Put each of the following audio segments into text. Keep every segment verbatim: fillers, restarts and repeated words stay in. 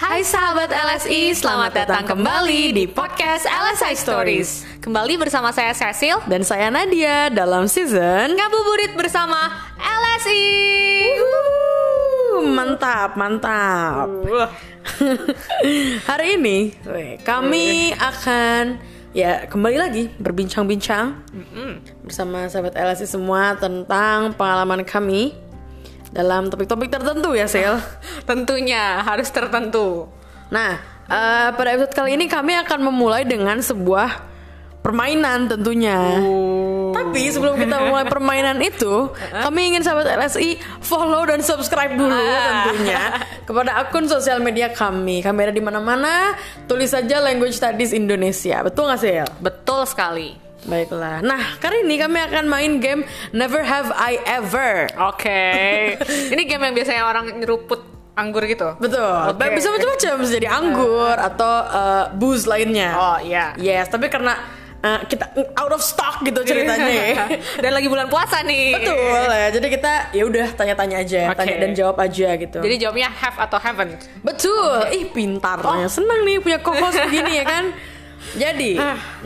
Hai sahabat L S I, selamat datang kembali di podcast L S I Stories. Kembali bersama saya Cecil dan saya Nadia dalam season Ngabuburit bersama L S I. Wuhu, mantap, mantap. Uh. Hari ini kami akan ya kembali lagi berbincang-bincang mm-hmm. bersama sahabat L S I semua tentang pengalaman kami dalam topik-topik tertentu ya, Sil? Tentunya, harus tertentu. Nah, uh, pada episode kali ini kami akan memulai dengan sebuah permainan tentunya. Ooh. Tapi sebelum kita mulai permainan itu, kami ingin sahabat L S I follow dan subscribe dulu tentunya kepada akun sosial media kami. Kami ada di mana-mana, tulis saja Language Studies Indonesia. Betul nggak, Sil? Betul sekali. Baiklah. Nah, kali ini kami akan main game Never Have I Ever. Oke. Okay. Ini game yang biasanya orang nyeruput anggur gitu. Betul. Okay. Bisa macam-macam, bisa jadi anggur atau uh, booze lainnya. Oh iya. Yeah. Yes, tapi karena uh, kita out of stock gitu ceritanya. Dan lagi bulan puasa nih. Betul ya. Jadi kita ya udah tanya-tanya aja, okay. tanya dan jawab aja gitu. Jadi jawabnya have atau haven't. Betul. Okay. Ih, pintar. Oh. Senang nih punya co-host begini ya kan. Jadi,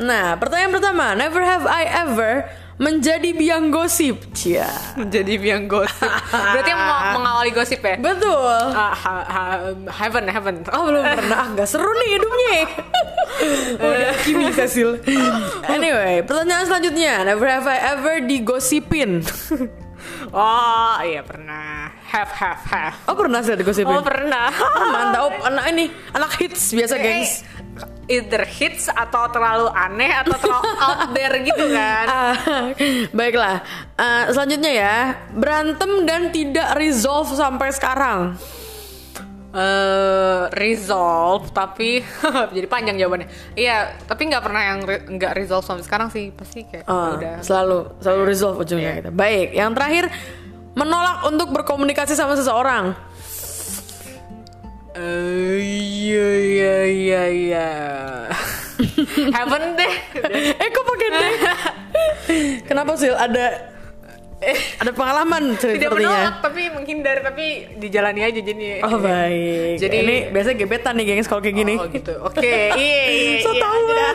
nah pertanyaan pertama, never have I ever menjadi biang gosip, cia. Menjadi biang gosip. Berarti mau mengawali gosip ya? Betul. Uh, ha, ha, haven't, haven't. Oh belum pernah. Gak seru nih hidupnya. Udah kimi Cecil. Anyway, pertanyaan selanjutnya, never have I ever digosipin. Oh iya pernah. Have have have. Oh pernah sih digosipin. Oh pernah. Oh, mantap. Oh, anak ini, anak hits biasa gengs. Either hits atau terlalu aneh atau terlalu out there gitu kan. uh, Baiklah, uh, selanjutnya ya, berantem dan tidak resolve sampai sekarang. uh, Resolve tapi jadi panjang jawabannya. Iya, tapi gak pernah yang re- gak resolve sampai sekarang sih. Pasti kayak uh, udah Selalu selalu resolve ujungnya, yeah. gitu. Baik, yang terakhir, menolak untuk berkomunikasi sama seseorang. Uh, iya iya iya iya. Haven't deh. Eh kok pakai deh? Kenapa sih ada ada pengalaman sepertinya? Tidak menolak tapi menghindar, tapi dijalani aja jadi. Oh baik. Jadi ini biasanya gebetan nih gengs kalau kayak gini. Oh gitu. Oke. Okay. Iya iya. So tahu lah.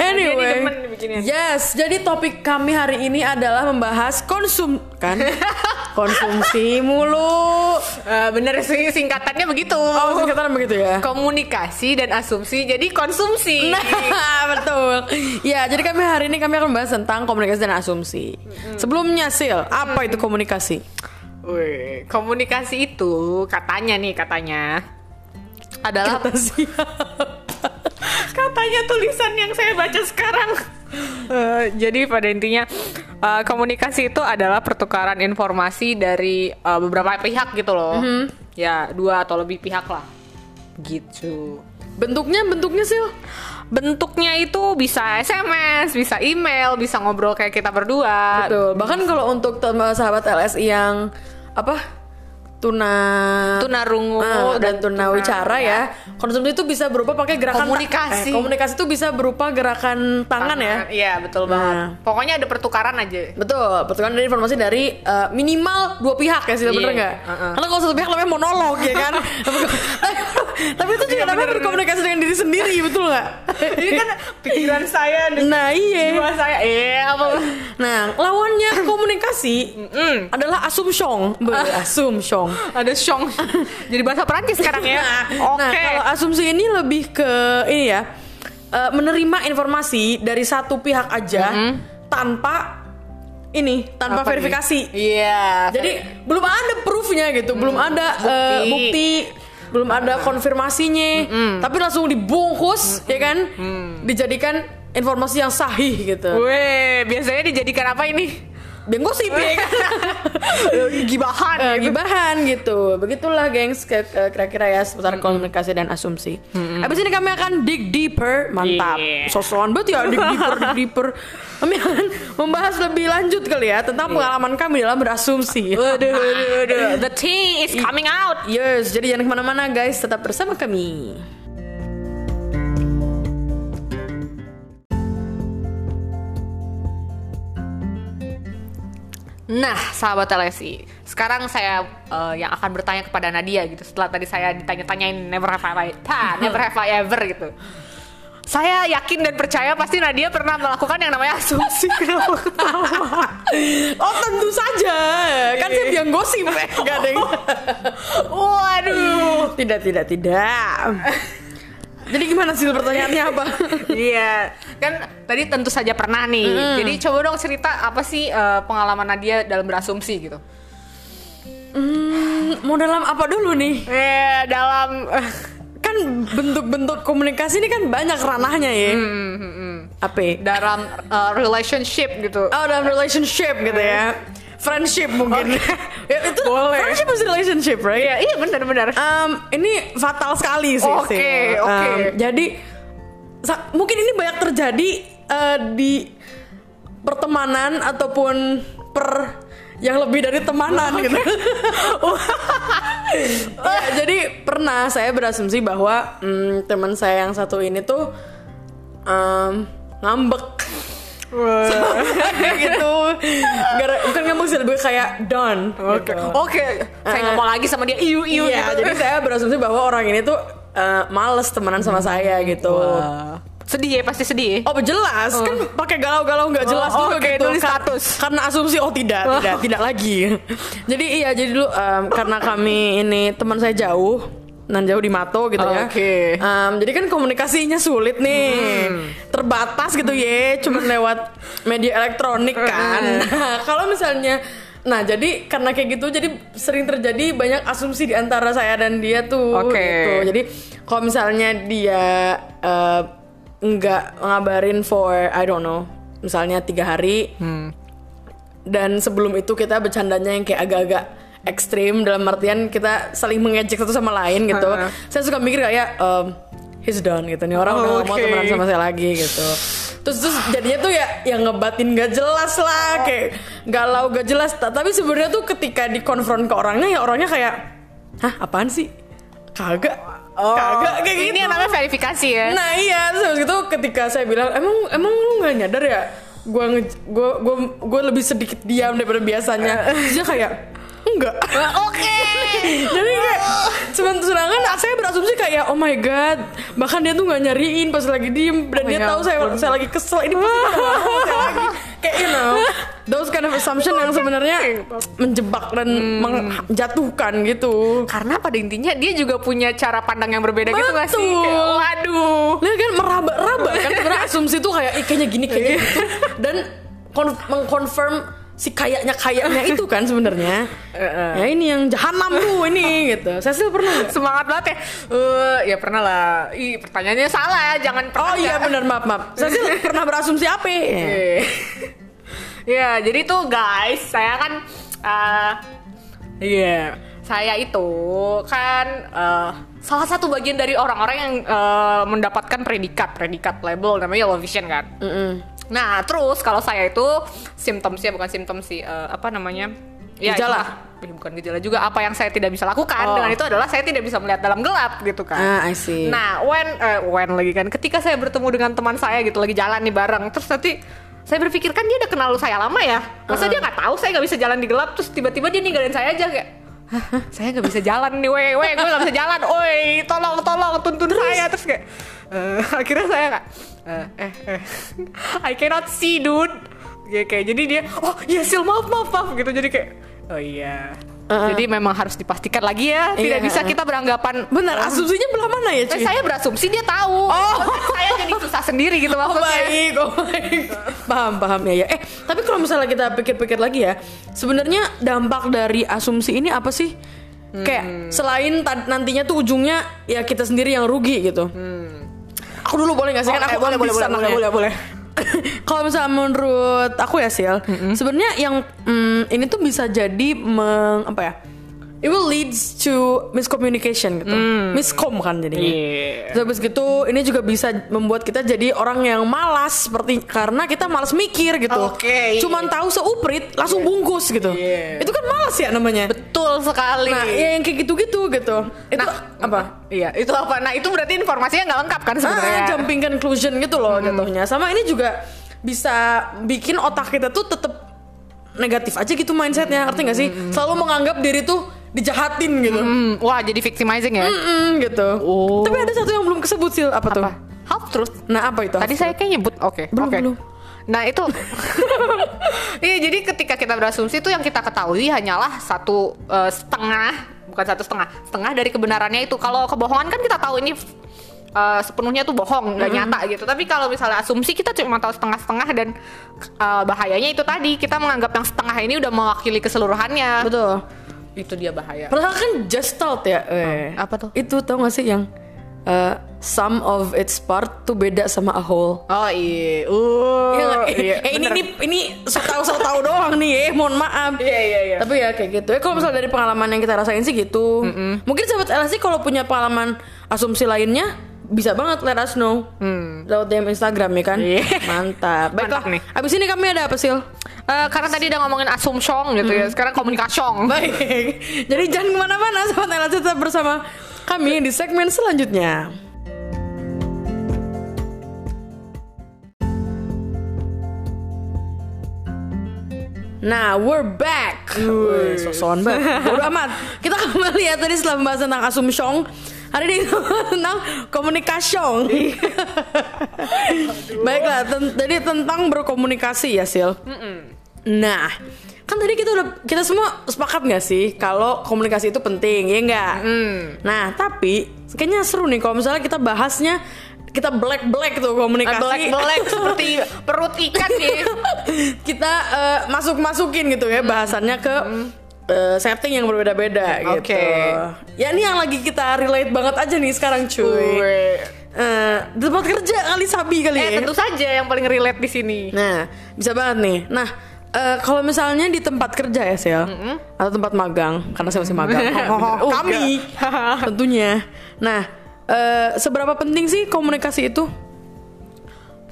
Anyway. Yes, jadi topik kami hari ini adalah membahas konsum kan. Konsumsi mulu. Uh, bener sih singkatannya begitu. Oh, singkatannya begitu ya. Komunikasi dan asumsi jadi konsumsi. Nah, betul. Ya, jadi kami hari ini kami akan membahas tentang komunikasi dan asumsi. Hmm. Sebelumnya, Sil, apa hmm. itu komunikasi? Wih, komunikasi itu katanya nih katanya adalah kata siapa? Katanya tulisan yang saya baca sekarang. Uh, jadi pada intinya uh, komunikasi itu adalah pertukaran informasi dari uh, beberapa pihak gitu loh. Mm-hmm. Ya dua atau lebih pihak lah. Gitu. Bentuknya bentuknya sih. Bentuknya itu bisa S M S, bisa email, bisa ngobrol kayak kita berdua. Betul. Bahkan kalau untuk sahabat L S I yang apa? Tuna tunarungu uh, dan, dan tunawicara tuna, ya. Konsumsi itu bisa berupa pakai gerakan komunikasi. Ta- eh, komunikasi itu bisa berupa gerakan tangan, tangan ya. Iya, betul nah. banget. Pokoknya ada pertukaran aja. Betul, pertukaran dari informasi dari uh, minimal dua pihak ya, sih yeah. bener enggak? Uh-uh. Karena kalau satu pihak namanya monolog ya kan. Tapi itu juga namanya berkomunikasi dengan diri sendiri, betul enggak? Ini kan pikiran saya dengan nah, iya. jiwa saya. Eh, apa? Nah, lawannya komunikasi adalah asumsong. Asumsong. Ada shong. Jadi bahasa Perancis sekarang ya. Oke. Okay. Nah, kalau asumsi ini lebih ke ini ya. Uh, menerima informasi dari satu pihak aja mm-hmm. tanpa ini, tanpa apa verifikasi. Iya. Yeah. Jadi belum ada proofnya gitu, hmm, belum ada bukti. Uh, bukti, belum ada konfirmasinya. Mm-hmm. Tapi langsung dibungkus mm-hmm. ya kan? Mm. Dijadikan informasi yang sahih gitu. Weh, biasanya dijadikan apa ini? Benggosip ya kan. Gibahan uh, Gibahan gitu. Begitulah gengs kira-kira ya seputar mm-hmm. komunikasi dan asumsi. mm-hmm. Abis ini kami akan dig deeper. Mantap yeah. Sosokan banget ya dig deeper dig deeper. Kami akan membahas lebih lanjut kali ya tentang yeah. pengalaman kami dalam berasumsi. Waduh, waduh, waduh. The tea is coming out. Yes, jadi jangan kemana-mana guys, tetap bersama kami. Nah, sahabat L S I, sekarang saya uh, yang akan bertanya kepada Nadia gitu. Setelah tadi saya ditanya-tanyain never have I, pa, never have I ever gitu. Saya yakin dan percaya pasti Nadia pernah melakukan yang namanya asumsi. Kenapa ketawa? Oh tentu saja, kan saya bilang gosip, nggak ada. Waduh, tidak tidak tidak. Jadi gimana sih pertanyaannya apa? Iya, kan tadi tentu saja pernah nih. Mm. Jadi coba dong cerita apa sih uh, pengalaman Nadia dalam berasumsi gitu. Mm, mau dalam apa dulu nih? Eh, dalam kan bentuk-bentuk komunikasi ini kan banyak ranahnya ya. Mm, mm, mm. Apa? Dalam uh, relationship gitu. Oh, dalam relationship gitu ya. Friendship mungkin. Okay. Ya, itu boleh. Friendship is relationship, right? Iya, iya benar-benar. Um, ini fatal sekali sih. Oke, okay, oke. Okay. Um, jadi sa- mungkin ini banyak terjadi uh, di pertemanan ataupun per yang lebih dari temanan gitu. Ya, jadi pernah saya berasumsi bahwa hmm, teman saya yang satu ini tuh um, ngambek. Gitu, gara, bukan ngomong sih lebih kayak done. Oke, okay. Gitu. Okay. Saya nggak uh, mau lagi sama dia. Iu iu. Iya, gitu. Jadi saya berasumsi bahwa orang ini tuh uh, males temenan sama saya gitu. Wow. Sedih ya, pasti sedih. Oh jelas, uh. kan pakai galau-galau nggak jelas oh, juga okay, gitu. Tulis status. Karena asumsi oh tidak, tidak, tidak lagi. Jadi iya, jadi dulu um, karena kami ini teman saya jauh. Nan jauh di Mato gitu ya. Okay. Um, jadi kan komunikasinya sulit nih, hmm. terbatas gitu ya, cuma lewat media elektronik kan. Nah, kalau misalnya, nah jadi karena kayak gitu, jadi sering terjadi banyak asumsi di antara saya dan dia tuh. Oke. Okay. Gitu. Jadi kalau misalnya dia uh, nggak ngabarin for I don't know, misalnya tiga hari, hmm. dan sebelum itu kita bercandanya yang kayak agak-agak ekstrim dalam artian kita saling mengejek satu sama lain gitu. Uh-huh. Saya suka mikir kayak um, he's done gitu. Nih orang oh, udah okay. gak mau temenan sama saya lagi gitu. Terus terus jadinya tuh ya yang ngebatin gak jelas lah, kayak galau gak jelas. Tapi sebenarnya tuh ketika dikonfront ke orangnya ya orangnya kayak, "Hah, apaan sih? Kagak." Oh, kagak kayak ini gitu. Ini namanya verifikasi ya. Nah, iya, terus gitu ketika saya bilang, "Emang emang lu enggak nyadar ya? Gua gua gua gua lebih sedikit diam daripada biasanya." Dia kayak enggak. Oke. Okay. Jadi kayak sedangkan saya berasumsi kayak oh my god, bahkan dia tuh nggak nyariin pas lagi diem dan oh dia tahu saya saya lagi kesel ini pasti mau saya lagi kayak you know those kind of assumption yang sebenarnya menjebak dan hmm. menjatuhkan gitu. Karena pada intinya dia juga punya cara pandang yang berbeda. Betul. Gitu nggak sih? Waduh. Dia kan meraba-raba kan sebenarnya asumsi tuh kayak eh, kayaknya gini kayaknya gitu dan kon- mengkonfirm si kayaknya kayaknya itu kan sebenarnya ya ini yang jahanam tuh ini gitu. Saya sih pernah gak? Semangat banget ya. Uh, ya pernah lah. Ih, pertanyaannya salah, jangan pertanya. Oh iya benar, maaf maaf. Saya sih pernah berasumsi apa? Ya. Yeah. Yeah, jadi tuh guys, saya kan uh, yeah. saya itu kan uh, salah satu bagian dari orang-orang yang uh, mendapatkan predikat, predikat label namanya yellow vision kan. Mm-mm. Nah terus kalau saya itu simptomnya bukan simptom sih uh, apa namanya ya, gejala itu, bukan gejala juga apa yang saya tidak bisa lakukan oh. dengan itu adalah saya tidak bisa melihat dalam gelap gitu kan. Ah, I see. Nah when uh, when lagi kan ketika saya bertemu dengan teman saya gitu lagi jalan nih bareng terus nanti saya berpikir kan dia udah kenal saya lama ya masa uh-huh. dia nggak tahu saya nggak bisa jalan di gelap terus tiba-tiba dia ninggalin saya aja kayak hah, saya nggak bisa jalan nih, weh, weh, gue nggak bisa jalan, oi, tolong, tolong, tuntun terus. Saya terus kayak, uh, akhirnya saya nggak, uh, eh, eh, I cannot see dude, ya, kayak jadi dia, oh iya Sil, maaf, maaf, maaf, gitu, jadi kayak, oh iya. Uh-uh. Jadi memang harus dipastikan lagi ya. Tidak yeah. bisa kita beranggapan benar. Uh. Asumsinya belah mana ya? Cuy? Saya berasumsi dia tahu. Oh, saya jadi susah sendiri gitu maksudnya. Oh baik, oh baik. Paham, paham ya, ya. Eh, tapi kalau misalnya kita pikir-pikir lagi ya, sebenarnya dampak dari asumsi ini apa sih? Hmm. Kayak selain t- nantinya tuh ujungnya ya kita sendiri yang rugi gitu. Hmm. Aku dulu boleh nggak sih? Oh, kan eh, aku boleh, boleh, boleh, boleh, boleh, boleh. Kalau misalnya menurut aku ya Sil, mm-hmm. sebenarnya yang mm, ini tuh bisa jadi meng, apa ya? It will leads to miscommunication gitu. Mm. Miscom kan jadinya. Yeah. Terus habis gitu ini juga bisa membuat kita jadi orang yang malas seperti karena kita malas mikir gitu. Okay. Cuman tahu seuprit langsung bungkus gitu. Yeah. Itu kan malas ya namanya. Betul sekali. Nah, ya yang kayak gitu-gitu gitu. Itu nah, apa? Iya, itu apa? Nah, itu berarti informasinya enggak lengkap kan sebenarnya. Ah, jumping conclusion gitu loh hmm. jatuhnya. Sama ini juga bisa bikin otak kita tuh tetap negatif aja gitu mindsetnya, ngerti gak sih? Mm-hmm. Selalu menganggap diri tuh dijahatin gitu. Mm-hmm. Wah, jadi victimizing ya? Mm-hmm, gitu. Oh. Tapi ada satu yang belum kesebut sih, apa, apa? tuh? Half truth. Nah, apa itu? Tadi saya kayak nyebut, oke. Okay. Belum, okay. belum. Nah itu iya, jadi ketika kita berasumsi itu yang kita ketahui hanyalah satu uh, setengah, bukan satu setengah, setengah dari kebenarannya itu. Kalau kebohongan kan kita tahu ini uh, sepenuhnya tuh bohong, nggak nyata gitu. Tapi kalau misalnya asumsi, kita cuma tahu setengah-setengah, dan uh, bahayanya itu tadi kita menganggap yang setengah ini udah mewakili keseluruhannya. Betul, itu dia bahaya. Padahal kan gestalt ya. Eh. Apa tuh? Itu tau nggak sih yang Uh, sum of its part tuh beda sama a whole. Oh iya, uh, ya, eh, iya eh, ini, ini ini so tau so tau doang nih, eh mohon maaf. Iya iya iya. Tapi ya kayak gitu. Eh kalau misalnya dari pengalaman yang kita rasain sih gitu. Mm-mm. Mungkin sahabat L S I kalau punya pengalaman asumsi lainnya bisa banget let us know. Hmm. Lewat D M Instagram ya kan. Yeah. Mantap. Baiklah. Mantap nih. Abis ini kami ada apa sih? Uh, karena tadi udah ngomongin asumsong gitu, hmm. ya. Sekarang komunikasyong. Baik. Jadi jangan kemana-mana, sahabat L S I, tetap bersama kami di segmen selanjutnya. Nah, we're back. Wih, sosokan banget. Udah amat. Kita kembali ya, tadi setelah membahas tentang asumsyong, hari ini tentang komunikasyong. Baiklah, ten- jadi tentang berkomunikasi ya, Sil. Mm-mm. Nah, kan tadi kita udah kita semua sepakat nggak sih kalau komunikasi itu penting, ya nggak? Mm. Nah tapi kayaknya seru nih kalau misalnya kita bahasnya kita black black tuh komunikasi, black black seperti perut ikan nih. Kita uh, masuk masukin gitu ya bahasannya ke uh, setting yang berbeda-beda gitu. Okay. Ya ini yang lagi kita relate banget aja nih sekarang cuy. Uwe. Uh, tempat kerja kali sabi kali. Eh ya? Tentu saja yang paling relate di sini. Nah bisa banget nih. Nah. Uh, kalau misalnya di tempat kerja ya Sel, mm-hmm. atau tempat magang, karena saya masih magang oh, kami tentunya. Nah uh, seberapa penting sih komunikasi itu?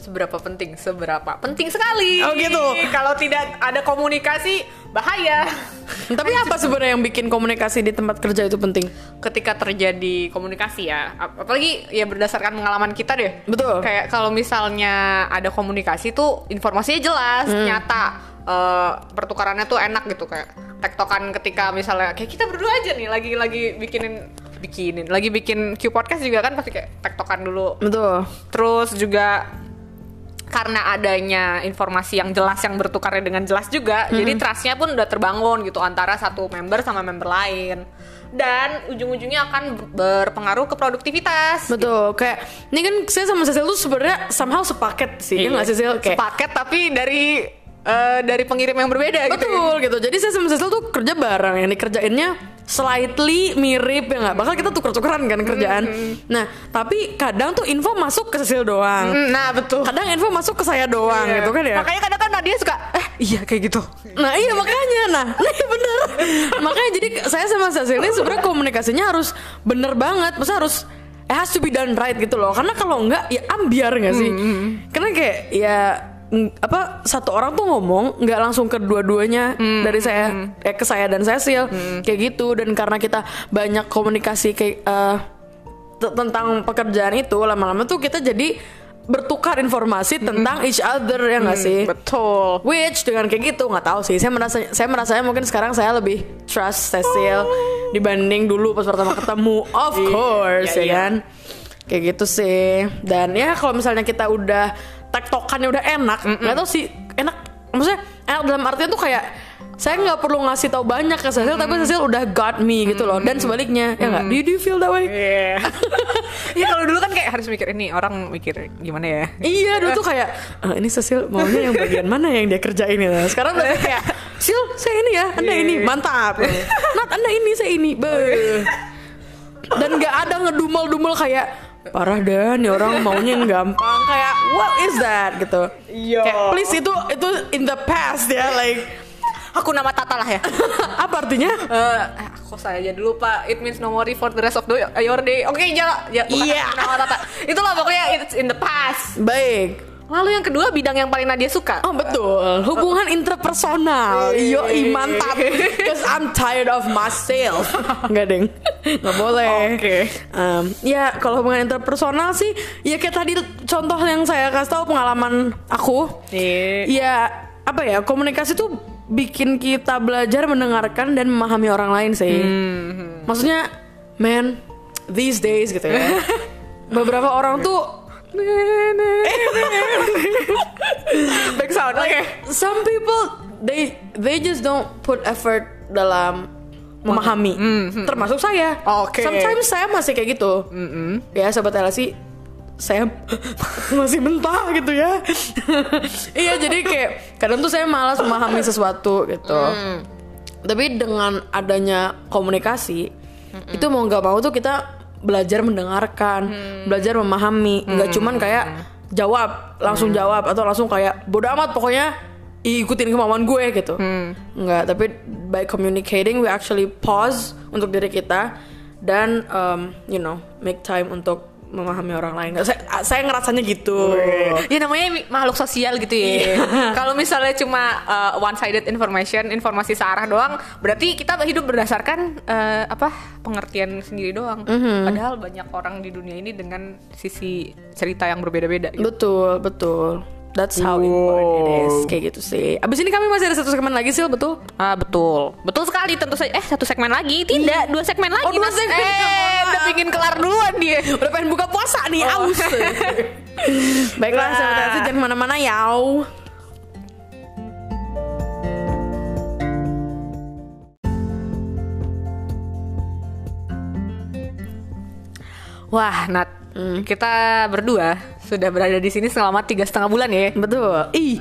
Seberapa penting? Seberapa penting sekali. Oh gitu. Kalau tidak ada komunikasi bahaya. Tapi apa sebenarnya yang bikin komunikasi di tempat kerja itu penting? Ketika terjadi komunikasi ya, apalagi ya berdasarkan pengalaman kita deh. Betul. Kayak kalau misalnya ada komunikasi tuh informasinya jelas, hmm. nyata. Uh, pertukarannya tuh enak gitu, kayak tektokan ketika misalnya kayak kita berdua aja nih lagi lagi bikinin bikinin lagi bikin Q podcast juga kan pasti kayak tektokan dulu. Betul. Terus juga karena adanya informasi yang jelas yang bertukarnya dengan jelas juga, hmm. jadi trustnya pun udah terbangun gitu antara satu member sama member lain, dan ujung-ujungnya akan berpengaruh ke produktivitas. Betul, gitu. Kayak ini kan saya sama Cecil tuh sebenarnya somehow sepaket sih, iya. Kan nggak Cecil? Okay. Sepaket tapi dari Uh, dari pengirim yang berbeda. Betul, gitu. Betul gitu. Jadi saya sama Cecil tuh kerja bareng, yang dikerjainnya slightly mirip ya nggak? Bakal kita tuker-tukeran kan kerjaan. Mm-hmm. Nah, tapi kadang tuh info masuk ke Cecil doang. Mm, nah betul. Kadang info masuk ke saya doang, yeah. Gitu kan ya. Makanya kadang kan Nadia suka, eh iya kayak gitu. Nah iya makanya, nah, nah bener. Makanya jadi saya sama Cecil ini sebenarnya komunikasinya harus bener banget, maksudnya harus it has to be done right gitu loh. Karena kalau nggak ya ambiar nggak sih. Mm-hmm. Karena kayak ya. Apa satu orang tuh ngomong nggak langsung ke dua-duanya, mm, dari saya mm. eh, ke saya dan Cecil, mm. kayak gitu. Dan karena kita banyak komunikasi kayak uh, t- tentang pekerjaan itu, lama-lama tuh kita jadi bertukar informasi mm. tentang each other, ya nggak mm, sih? Betul. Which dengan kayak gitu nggak tahu sih. Saya merasa saya merasanya mungkin sekarang saya lebih trust Cecil, oh. dibanding dulu pas pertama ketemu. Of course, yeah, yeah, ya yeah. kan? Kayak gitu sih. Dan ya kalau misalnya kita udah tektokannya udah enak, nggak tau sih enak, maksudnya enak dalam artian tuh kayak saya nggak perlu ngasih tahu banyak ke Cecil, mm. tapi Cecil udah got me gitu loh, dan sebaliknya mm. ya nggak, do, do you feel that way? Yeah. Ya kalau dulu kan kayak harus mikir ini orang mikir gimana ya? Iya dulu tuh kayak ah, ini Cecil maunya yang bagian mana yang dia kerjain ya? Sekarang udah kayak Cecil saya ini ya, anda yeah. ini mantap, Nat anda ini saya ini, Be. Dan nggak ada ngedumel-dumel kayak parah dan ya orang maunya yang gampang kayak what is that gitu. Yo. Kayak please itu itu in the past ya, like aku nama Tata lah ya. Apa artinya? Uh, aku saya aja dulu Pak. It means no worry for the rest of the, your day. Oke, okay, jalan. Ya, yeah. Nama Tata. Itulah pokoknya it's in the past. Baik. Lalu yang kedua bidang yang paling Nadia suka. Oh betul, hubungan interpersonal. Iyo mantap. Cause I'm tired of myself. Enggak deng, nggak boleh. Oke. Okay. Um, ya kalau hubungan interpersonal sih, ya kayak tadi contoh yang saya kasih tahu pengalaman aku. Iya. Yeah. Ya apa ya komunikasi tuh bikin kita belajar mendengarkan dan memahami orang lain sih. Hmm. Maksudnya, man, these days gitu ya. Beberapa orang tuh back sound. Like, some people they they just don't put effort dalam memahami. Mm-hmm. Termasuk saya. Okay. Sometimes saya masih kayak gitu. Mm-hmm. Ya sobat L S I, saya masih mentah gitu ya. Iya jadi kayak kadang tuh saya malas memahami sesuatu gitu. Mm. Tapi dengan adanya komunikasi, mm-mm, itu mau nggak mau tuh kita belajar mendengarkan, mm, belajar memahami. Nggak mm. cuman kayak jawab langsung mm. jawab atau langsung kayak bodo amat pokoknya ikutin kemauan gue gitu. Mm. Nggak, tapi by communicating we actually pause untuk diri kita dan um, you know make time untuk memahami orang lain. Saya, saya ngerasanya gitu. Oh. Ya namanya makhluk sosial gitu ya. Yeah. Kalau misalnya cuma uh, one sided information, informasi searah doang, berarti kita hidup berdasarkan uh, apa pengertian sendiri doang. Mm-hmm. Padahal banyak orang di dunia ini dengan sisi cerita yang berbeda-beda. Gitu. Betul, betul. That's how important it is. Kayak gitu sih. Abis ini kami masih ada satu segmen lagi sih, betul? Ah, betul. Betul sekali tentu saja. Eh, satu segmen lagi. Tidak, dua segmen lagi. Oh, dua segmen. Eh, udah pingin kelar duluan dia. Udah pengen buka puasa nih, oh. aus. Baiklah, nah. Sobat L S I jangan kemana-mana yau. Wah, Nat. Hmm. Kita berdua sudah berada di sini selama tiga setengah bulan ya. Betul. Ih,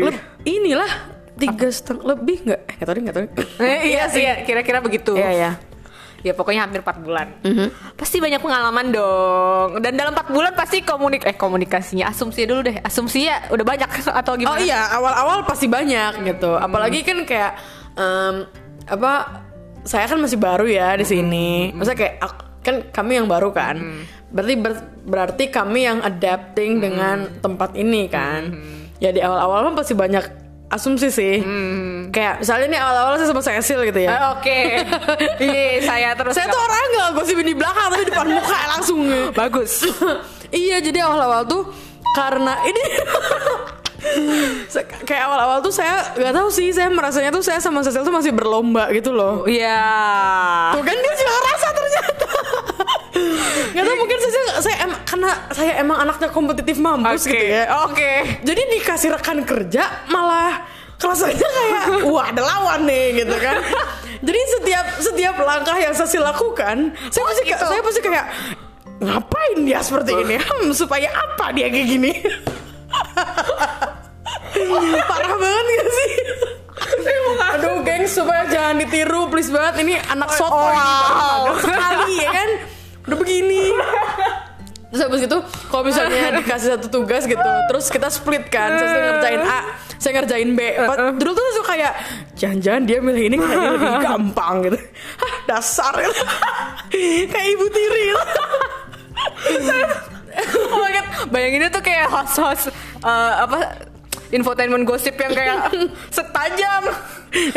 Leb- inilah tiga setengah lebih nggak? Eh, nggak tahu nggak tahu. Iya sih, kira-kira begitu. Iya ya. Ya pokoknya hampir empat bulan. Mm-hmm. Pasti banyak pengalaman dong. Dan dalam empat bulan pasti komunik eh komunikasinya asumsi dulu deh. Asumsinya udah banyak atau gimana? Oh iya, awal-awal pasti banyak gitu. Hmm. Apalagi kan kayak um, apa? Saya kan masih baru ya di sini. Hmm. Maksudnya kayak kan kami yang baru kan. Hmm. Berarti ber- berarti kami yang adapting mm. dengan tempat ini kan. Mm. Ya di awal-awal kan pasti banyak asumsi sih. Mm. Kayak misalnya nih awal-awal saya sama Cecil gitu ya. Uh, Oke. Okay. Iya, saya terus. Saya tuh orang enggak gosipin di belakang tapi depan muka langsung. Bagus. Iya, jadi awal-awal tuh karena ini kayak awal-awal tuh saya nggak tahu sih, saya merasanya tuh saya sama Cecil tuh masih berlomba gitu loh. Iya. Yeah. Tuh kan dia juga rasa ternyata. Nggak tahu mungkin saya saya em, karena saya emang anaknya kompetitif mampus okay. gitu ya. Oke. Okay. Jadi dikasih rekan kerja malah rasanya kayak wah ada lawan nih gitu kan. Jadi setiap setiap langkah yang Cecil lakukan, oh, saya pasti gitu. saya pasti kayak ngapain dia seperti ini? Hmm, supaya apa dia kayak gini? Parah banget gak sih? Aduh geng, supaya jangan ditiru please banget. Ini anak soto oh, ini wow. sekali ya kan. Udah begini. Terus abis itu kalau misalnya dikasih satu tugas gitu, terus kita split kan, saya ngerjain A, saya ngerjain B. Dulu tuh suka kayak jangan-jangan dia milih ini kayaknya lebih gampang gitu. Hah, dasar gitu. Kayak ibu tiri gitu. Oh my god, bayanginnya tuh kayak host-host uh, apa infotainment gosip yang kayak setajam.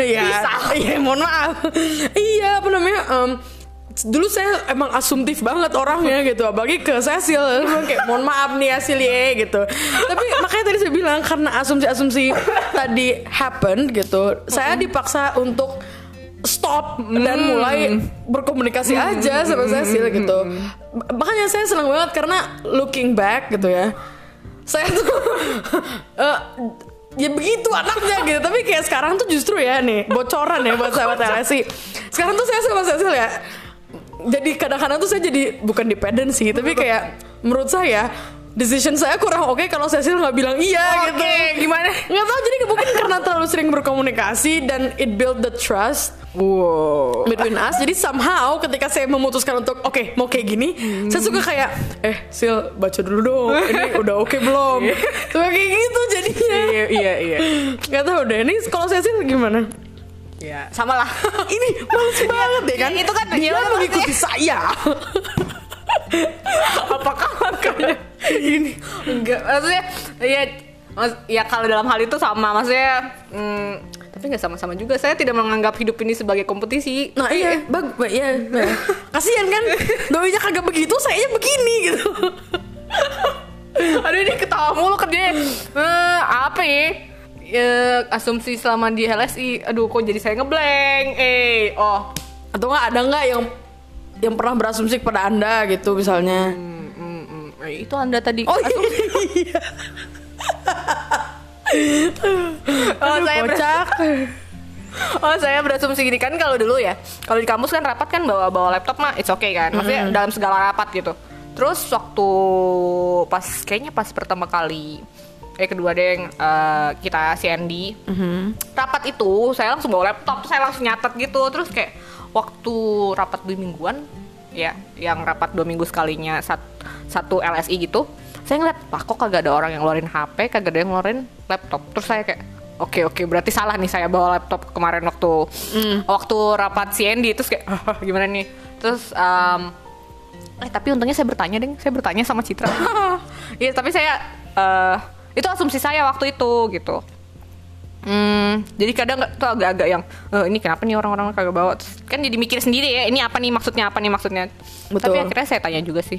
Iya. Iya, mohon maaf. Iya, apa namanya? Um, dulu saya emang asumtif banget orangnya gitu, apalagi ke Cecil, kayak mohon maaf nih Cecilie gitu. Tapi makanya tadi saya bilang karena asumsi-asumsi tadi happen gitu, mm-hmm. saya dipaksa untuk stop dan mm. mulai berkomunikasi mm. aja sama Cecil mm. gitu. Makanya saya senang banget karena looking back gitu ya, saya tuh uh, ya begitu anaknya gitu. Tapi kayak sekarang tuh justru ya nih bocoran ya buat sahabat L S I. Sekarang tuh saya sama Cecil ya, jadi kadang-kadang tuh saya jadi bukan dependent sih, tapi kayak menurut saya decision saya kurang oke okay kalau Cecil nggak bilang iya oh, gitu. Okay. Gimana? Nggak tahu, jadi mungkin karena terlalu sering berkomunikasi dan it build the trust wow. between us. Jadi somehow ketika saya memutuskan untuk oke okay, mau kayak gini, hmm. saya suka kayak eh Sil baca dulu dong, ini udah oke okay belum? Suka kayak gitu jadinya. Iya iya iya. Nggak tahu deh ini kalau Cecil gimana? Ya sama lah. Ini males banget deh kan? Itu kan dia mengikuti saya. Apakah makanya ini enggak maksudnya ya mas, ya kalau dalam hal itu sama maksudnya mm, tapi nggak sama-sama juga. Saya tidak menganggap hidup ini sebagai kompetisi. Nah iya bagus ya, ya. Kasian kan doinya kagak begitu, sayanya begini gitu. Aduh ini ketawa mulu kerjanya. Eh, apa ya? uh, asumsi selama di L S I, aduh kok jadi saya ngeblank, eh oh atau nggak ada nggak yang yang pernah berasumsi kepada Anda gitu misalnya. Hmm, hmm, hmm. Eh, itu Anda tadi. Oh asumsi. Iya. Oh aduh, saya kocak. Oh saya berasumsi gini kan, kalau dulu ya, kalau di kampus kan rapat kan bawa bawa laptop mah it's okay kan, maksudnya mm-hmm. dalam segala rapat gitu. Terus waktu pas kayaknya pas pertama kali eh kedua deh yang uh, kita si Andy mm-hmm. rapat itu saya langsung bawa laptop, saya langsung nyatet gitu. Terus kayak waktu rapat dua mingguan ya, yang rapat dua minggu sekalinya sat, satu L S I gitu, saya ngeliat lah kok kagak ada orang yang ngeluarin H P, kagak ada yang ngeluarin laptop. Terus saya kayak Oke oke berarti salah nih saya bawa laptop kemarin waktu mm. waktu rapat si Andy. Terus kayak oh, gimana nih. Terus um, eh tapi untungnya saya bertanya deng saya bertanya sama Citra. Iya tapi saya uh, itu asumsi saya waktu itu gitu. Hmm, jadi kadang tuh agak-agak yang e, ini kenapa nih orang-orang kagak bawa. Terus kan jadi mikir sendiri ya ini apa nih maksudnya apa nih maksudnya. Betul. Tapi akhirnya saya tanya juga sih.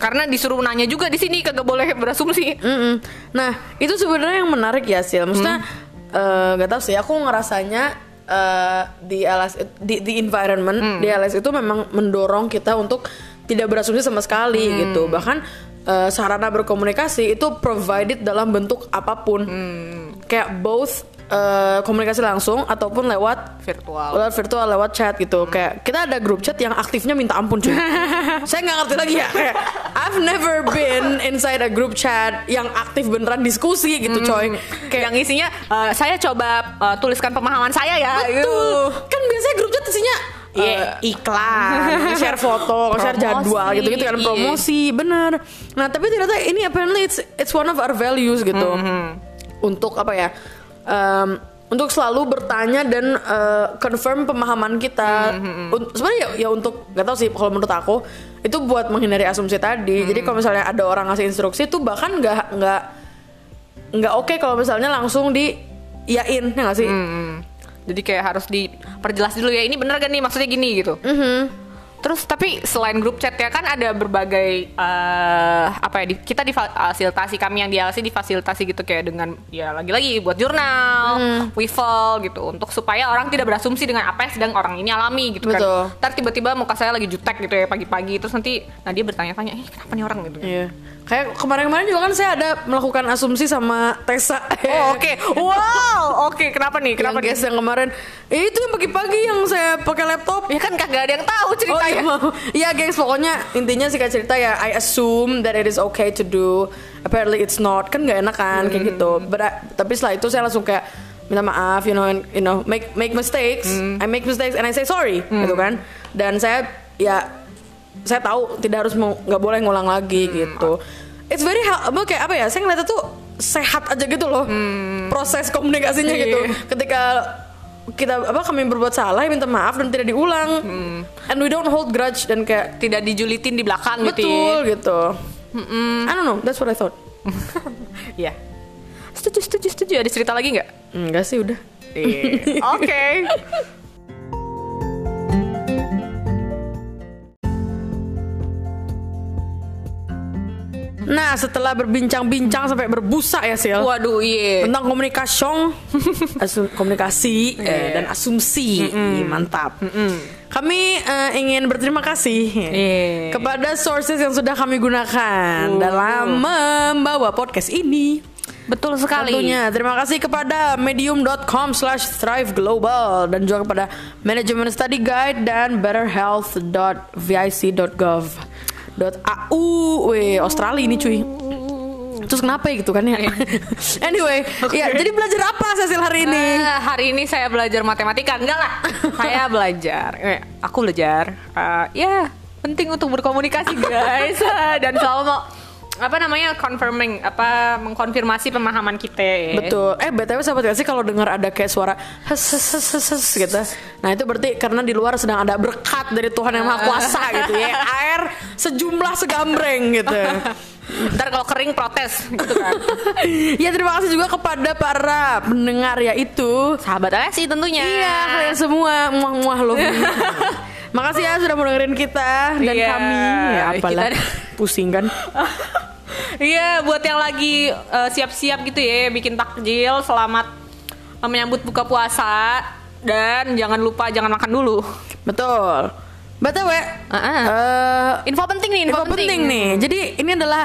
Karena disuruh nanya juga di sini kagak boleh berasumsi. Mm-mm. Nah itu sebenarnya yang menarik ya Sil. Maksudnya mm. uh, gak tau sih. Aku ngerasanya uh, di L S di, di environment mm. di L S itu memang mendorong kita untuk tidak berasumsi sama sekali mm. gitu. Bahkan uh, sarana berkomunikasi itu provided dalam bentuk apapun. Mm. Kayak both Uh, komunikasi langsung ataupun lewat virtual, lewat virtual lewat chat gitu. Hmm. Kayak kita ada grup chat yang aktifnya minta ampun cuy. Saya nggak ngerti lagi ya. Kayak, I've never been inside a group chat yang aktif beneran diskusi gitu coy. Hmm. Kayak yang isinya uh, saya coba uh, tuliskan pemahaman saya ya. Betul. Yuh. Kan biasanya grup chat isinya yeah, uh, iklan, share foto, share jadwal gitu-gitu kan promosi, yeah. Bener. Nah tapi ternyata ini apparently it's it's one of our values gitu. Hmm. Untuk apa ya? Um, untuk selalu bertanya dan uh, confirm pemahaman kita. Mm-hmm. Un- sebenarnya ya, ya untuk nggak tahu sih kalau menurut aku itu buat menghindari asumsi tadi. Mm-hmm. Jadi kalau misalnya ada orang ngasih instruksi itu bahkan nggak nggak nggak oke okay kalau misalnya langsung di yain ya nggak sih. Mm-hmm. Jadi kayak harus diperjelas dulu ya ini benar gak nih maksudnya gini gitu. Mm-hmm. Terus tapi selain grup chat ya kan ada berbagai uh, apa ya di, kita difasilitasi kami yang di L S I difasilitasi gitu kayak dengan ya lagi-lagi buat jurnal, hmm. wifel gitu untuk supaya orang tidak berasumsi dengan apa yang sedang orang ini alami gitu. Betul. Kan. Ntar tiba-tiba muka saya lagi jutek gitu ya pagi-pagi terus nanti Nadia bertanya-tanya, "Eh, kenapa nih orang gitu?" Iya. Kayak kemarin-kemarin juga kan saya ada melakukan asumsi sama Tessa. Oh, oke. Okay. Wow, oke. Okay. Kenapa nih? Kenapa nih? Yang kemarin? Eh, itu yang pagi-pagi yang saya pakai laptop. Ya kan kagak ada yang tahu ceritanya. Oh, iya, ya, gengs, pokoknya intinya sih kayak cerita ya I assume that it is okay to do. Apparently it's not. Kan enggak enak kan mm-hmm. kayak gitu. But, tapi setelah itu saya langsung kayak minta maaf, you know, and, you know, make make mistakes. Mm. I make mistakes and I say sorry, mm. gitu kan. Dan saya ya saya tahu tidak harus mau nggak boleh ngulang lagi hmm. gitu. It's very helpful kayak apa ya? Saya ngeliatnya tuh sehat aja gitu loh hmm. proses komunikasinya yeah. gitu. Ketika kita apa kami berbuat salah, minta maaf dan tidak diulang. Hmm. And we don't hold grudge dan kayak tidak dijulitin di belakang gitu. Betul gitu. Mm-mm. I don't know. That's what I thought. Ya. Yeah. Setuju, setuju, setuju. Ada cerita lagi nggak? Nggak sih udah. Yeah. Oke. Okay. Nah setelah berbincang-bincang sampai berbusa ya Sil. Waduh iya. Tentang komunikasi, asum- komunikasi yeah. eh, dan asumsi. Mm-mm. Mantap. Mm-mm. Kami uh, ingin berterima kasih yeah. kepada sources yang sudah kami gunakan uh. dalam membawa podcast ini. Betul sekali. Tentunya terima kasih kepada medium.com slash thrive global dan juga kepada management study guide dan betterhealth dot vic dot gov dot a u. Weh, Australia ini cuy. Terus kenapa ya gitu kan ya. Anyway, okay. Ya, jadi belajar apa Cecil hari ini? Uh, hari ini saya belajar matematika. Enggak lah. Saya belajar. Eh, aku belajar uh, ya, penting untuk berkomunikasi, guys. Dan selalu mau apa namanya confirming apa mengkonfirmasi pemahaman kita. Betul. Eh B T W sahabat kasih kalau dengar ada kayak suara hes hes hes hes, hes gitu. Nah itu berarti karena di luar sedang ada berkat dari Tuhan yang Maha Kuasa gitu ya. Air sejumlah segambreng gitu. Ntar kalau kering protes gitu kan. Ya terima kasih juga kepada para pendengar yaitu sahabat L S I tentunya. Iya kalian semua muah-muah loh. Makasih ya sudah mau dengerin kita dan yeah. kami ya apalah kita... pusing kan. Iya, buat yang lagi uh, siap-siap gitu ya, bikin takjil, selamat uh, menyambut buka puasa. Dan jangan lupa, jangan makan dulu. Betul. B T W, uh-uh. uh, info penting nih, info, info penting. penting nih. Jadi ini adalah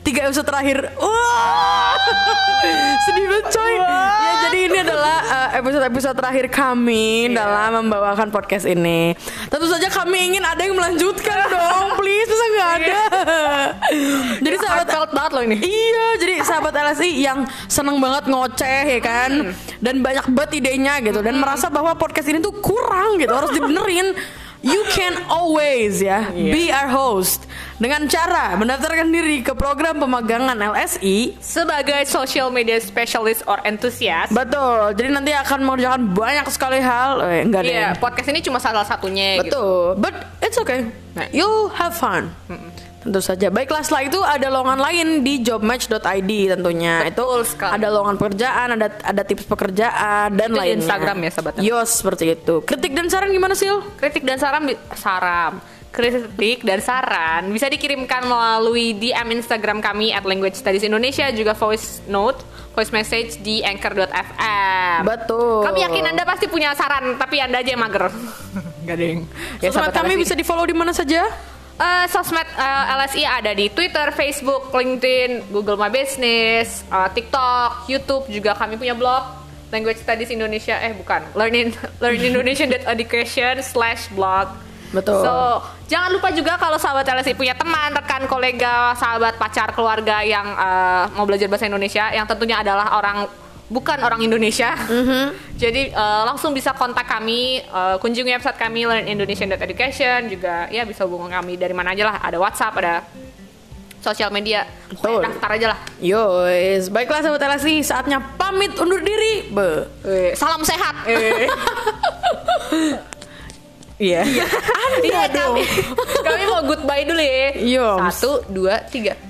tiga episode terakhir. Wow, sedih banget coy. Ya, jadi ini adalah uh, episode-episode terakhir kami yeah. dalam membawakan podcast ini. Tentu saja kami ingin ada yang melanjutkan dong, please, masa nggak ada. Jadi sahabat felt banget loh ini. Iya, jadi sahabat L S I yang seneng banget ngoceh ya kan, hmm. dan banyak banget idenya gitu, dan hmm. merasa bahwa podcast ini tuh kurang gitu, harus dibenerin. You can always ya yeah. be our host dengan cara mendaftarkan diri ke program pemagangan L S I sebagai social media specialist or enthusiast. Betul. Jadi nanti akan mengerjakan banyak sekali hal. Eh, enggak deh. Yeah, podcast ini cuma salah satunya. Betul. Gitu. But it's okay. You have fun. Mm-mm. Tentu saja. Baiklah, setelah itu ada lowongan lain di jobmatch dot i d tentunya. Betul itu sekali. Ada lowongan pekerjaan, ada ada tips pekerjaan dan lainnya. Di Instagram ya sahabat. Yo, seperti itu. Kritik dan saran gimana sih? Kritik dan saran saran. Kritik dan saran bisa dikirimkan melalui D M Instagram kami at Language Studies Indonesia, juga voice note, voice message di anchor dot f m. Betul. Kami yakin Anda pasti punya saran, tapi Anda aja yang mager. Enggak deng. Ya, sahabat kami bisa di-follow di mana saja? Uh, sosmed uh, L S I ada di Twitter, Facebook, LinkedIn, Google My Business, uh, TikTok, YouTube, juga kami punya blog Language Studies Indonesia eh bukan learnin learnindonesian dot education slash blog. Betul. So jangan lupa juga kalau sahabat L S I punya teman, rekan, kolega, sahabat, pacar, keluarga yang uh, mau belajar bahasa Indonesia, yang tentunya adalah orang bukan orang Indonesia. Mm-hmm. Jadi uh, langsung bisa kontak kami, uh, kunjungi website kami learn indonesian dot education, juga ya bisa hubungi kami dari mana aja lah, ada WhatsApp, ada sosial media. Betul. Daftar aja lah. Yois, baiklah sahabat L S I, saatnya pamit undur diri. Be. Eh. Salam sehat. Eh. Iya. Iya. Iya, kami, kami mau goodbye dulu ya. Yoms. Satu, dua, tiga.